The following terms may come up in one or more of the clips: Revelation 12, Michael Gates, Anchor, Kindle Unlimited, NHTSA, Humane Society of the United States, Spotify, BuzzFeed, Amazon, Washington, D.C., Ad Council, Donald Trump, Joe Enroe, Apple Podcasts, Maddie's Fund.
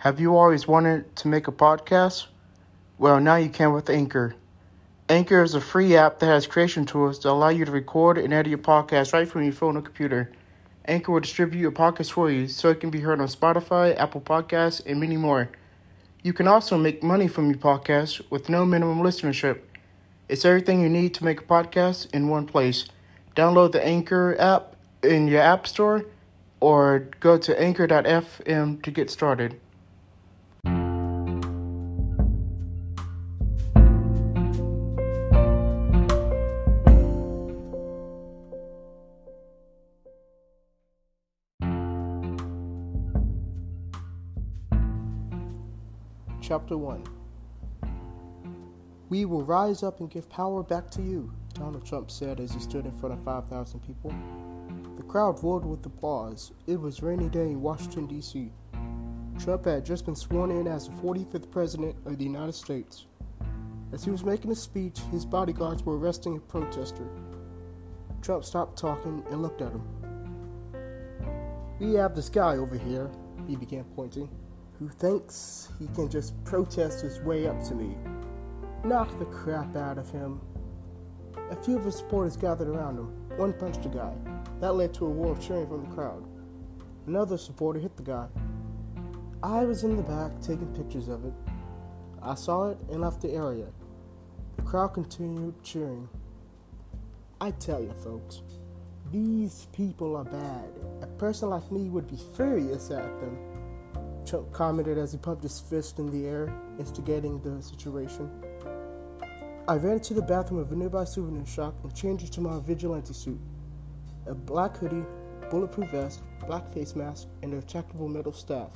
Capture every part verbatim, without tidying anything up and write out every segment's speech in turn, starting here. Have you always wanted to make a podcast? Well, now you can with Anchor. Anchor is a free app that has creation tools that allow you to record and edit your podcast right from your phone or computer. Anchor will distribute your podcast for you so it can be heard on Spotify, Apple Podcasts, and many more. You can also make money from your podcast with no minimum listenership. It's everything you need to make a podcast in one place. Download the Anchor app in your app store or go to anchor dot f m to get started. Chapter one. We will rise up and give power back to you, Donald Trump said as he stood in front of five thousand people. The crowd roared with applause. It was a rainy day in Washington, D C. Trump had just been sworn in as the forty-fifth president of the United States. As he was making his speech, his bodyguards were arresting a protester. Trump stopped talking and looked at him. "We have this guy over here," he began pointing, "who thinks he can just protest his way up to me. Knock the crap out of him." A few of his supporters gathered around him. One punched the guy. That led to a war of cheering from the crowd. Another supporter hit the guy. I was in the back taking pictures of it. I saw it and left the area. The crowd continued cheering. I tell you folks, these people are bad. A person like me would be furious at them, Trump commented as he pumped his fist in the air, instigating the situation. I ran to the bathroom of a nearby souvenir shop and changed into my vigilante suit. A black hoodie, bulletproof vest, black face mask, and a retractable metal staff.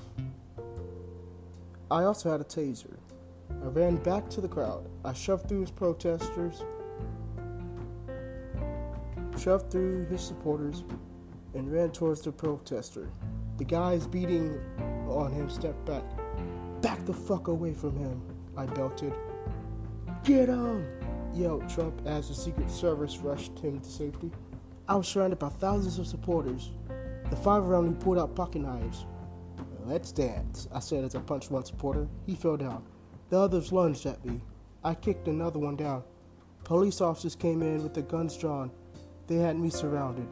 I also had a taser. I ran back to the crowd. I shoved through his protesters, shoved through his supporters, and ran towards the protester. The guys beating on him stepped back. "Back the fuck away from him," I belted. "Get him!" yelled Trump as the Secret Service rushed him to safety. I was surrounded by thousands of supporters. The five around me pulled out pocket knives. "Let's dance," I said as I punched one supporter. He fell down. The others lunged at me. I kicked another one down. Police officers came in with their guns drawn. They had me surrounded.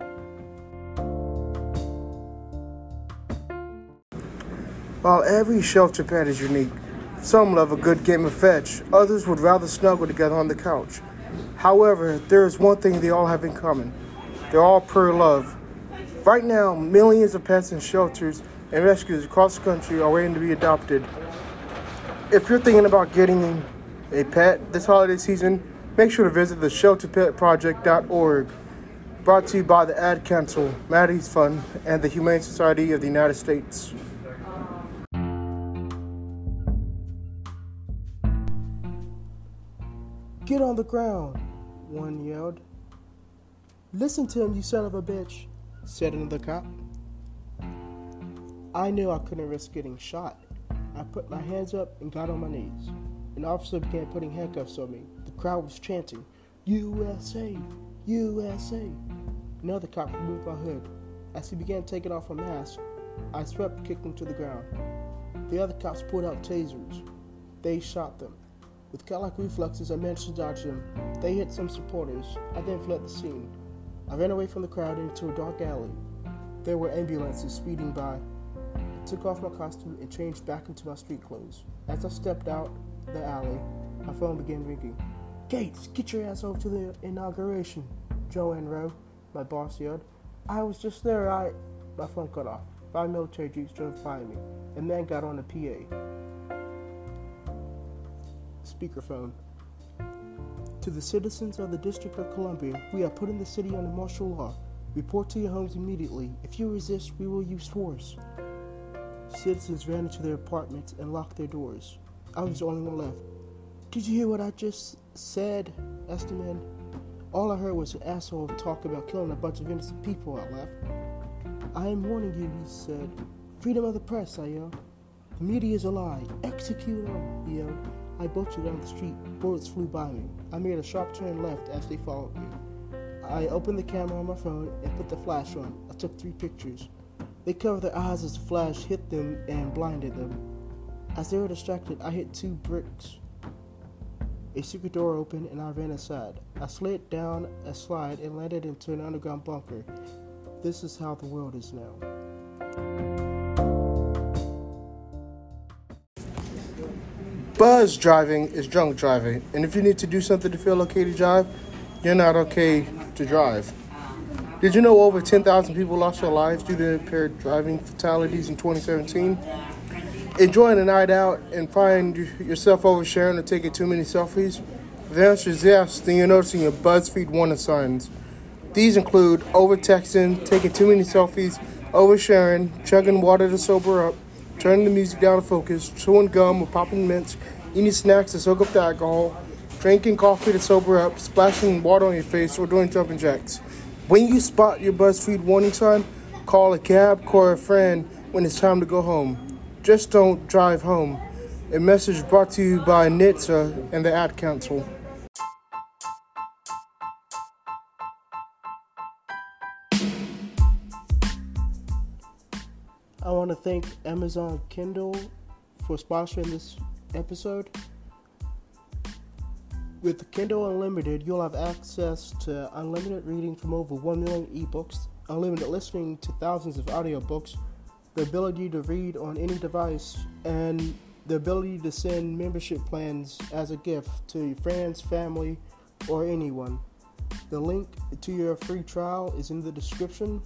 While every shelter pad is unique, some love a good game of fetch, others would rather snuggle together on the couch. However, there is one thing they all have in common. They're all pure love. Right now, millions of pets in shelters and rescues across the country are waiting to be adopted. If you're thinking about getting a pet this holiday season, make sure to visit the shelter pet project dot org. Brought to you by the Ad Council, Maddie's Fund, and the Humane Society of the United States. "Get on the ground," one yelled. "Listen to him, you son of a bitch," said another cop. I knew I couldn't risk getting shot. I put my hands up and got on my knees. An officer began putting handcuffs on me. The crowd was chanting, "U S A, U S A. Another cop removed my hood. As he began taking off my mask, I swept and kicked him to the ground. The other cops pulled out tasers. They shot them. With cat-like reflexes, I managed to dodge them. They hit some supporters. I then fled the scene. I ran away from the crowd into a dark alley. There were ambulances speeding by. I took off my costume and changed back into my street clothes. As I stepped out the alley, my phone began ringing. "Gates, get your ass over to the inauguration," Joe Enroe, my boss, yelled. "I was just there, I—" My phone cut off. Five military jeeps drove by me. A man got on the P A. Speakerphone. To the citizens of the District of Columbia, we are putting the city under martial law. Report to your homes immediately. If you resist, we will use force. Citizens ran into their apartments and locked their doors. I was the only one left. "Did you hear what I just said?" asked the man. "All I heard was an asshole talk about killing a bunch of innocent people," I laughed. "I am warning you," he said. "Freedom of the press," I yelled. "The media is a lie. Execute them," he yelled. I bolted down the street. Bullets flew by me. I made a sharp turn left as they followed me. I opened the camera on my phone and put the flash on. I took three pictures. They covered their eyes as the flash hit them and blinded them. As they were distracted, I hit two bricks, a secret door opened, and I ran inside. I slid down a slide and landed into an underground bunker. This is how the world is now. Buzz driving is drunk driving, and if you need to do something to feel okay to drive, you're not okay to drive. Did you know over ten thousand people lost their lives due to impaired driving fatalities in twenty seventeen? Enjoying a night out and find yourself oversharing or taking too many selfies? The answer is yes, then you're noticing your BuzzFeed warning signs. These include over-texting, taking too many selfies, oversharing, chugging water to sober up, turning the music down to focus, chewing gum or popping mints, eating snacks to soak up the alcohol, drinking coffee to sober up, splashing water on your face, or doing jumping jacks. When you spot your BuzzFeed warning sign, call a cab, call a friend when it's time to go home. Just don't drive home. A message brought to you by N H T S A and the Ad Council. I want to thank Amazon Kindle for sponsoring this episode. With Kindle Unlimited, you'll have access to unlimited reading from over one million ebooks, unlimited listening to thousands of audiobooks, the ability to read on any device, and the ability to send membership plans as a gift to your friends, family, or anyone. The link to your free trial is in the description.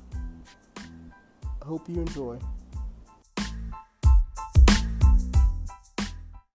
Hope you enjoy.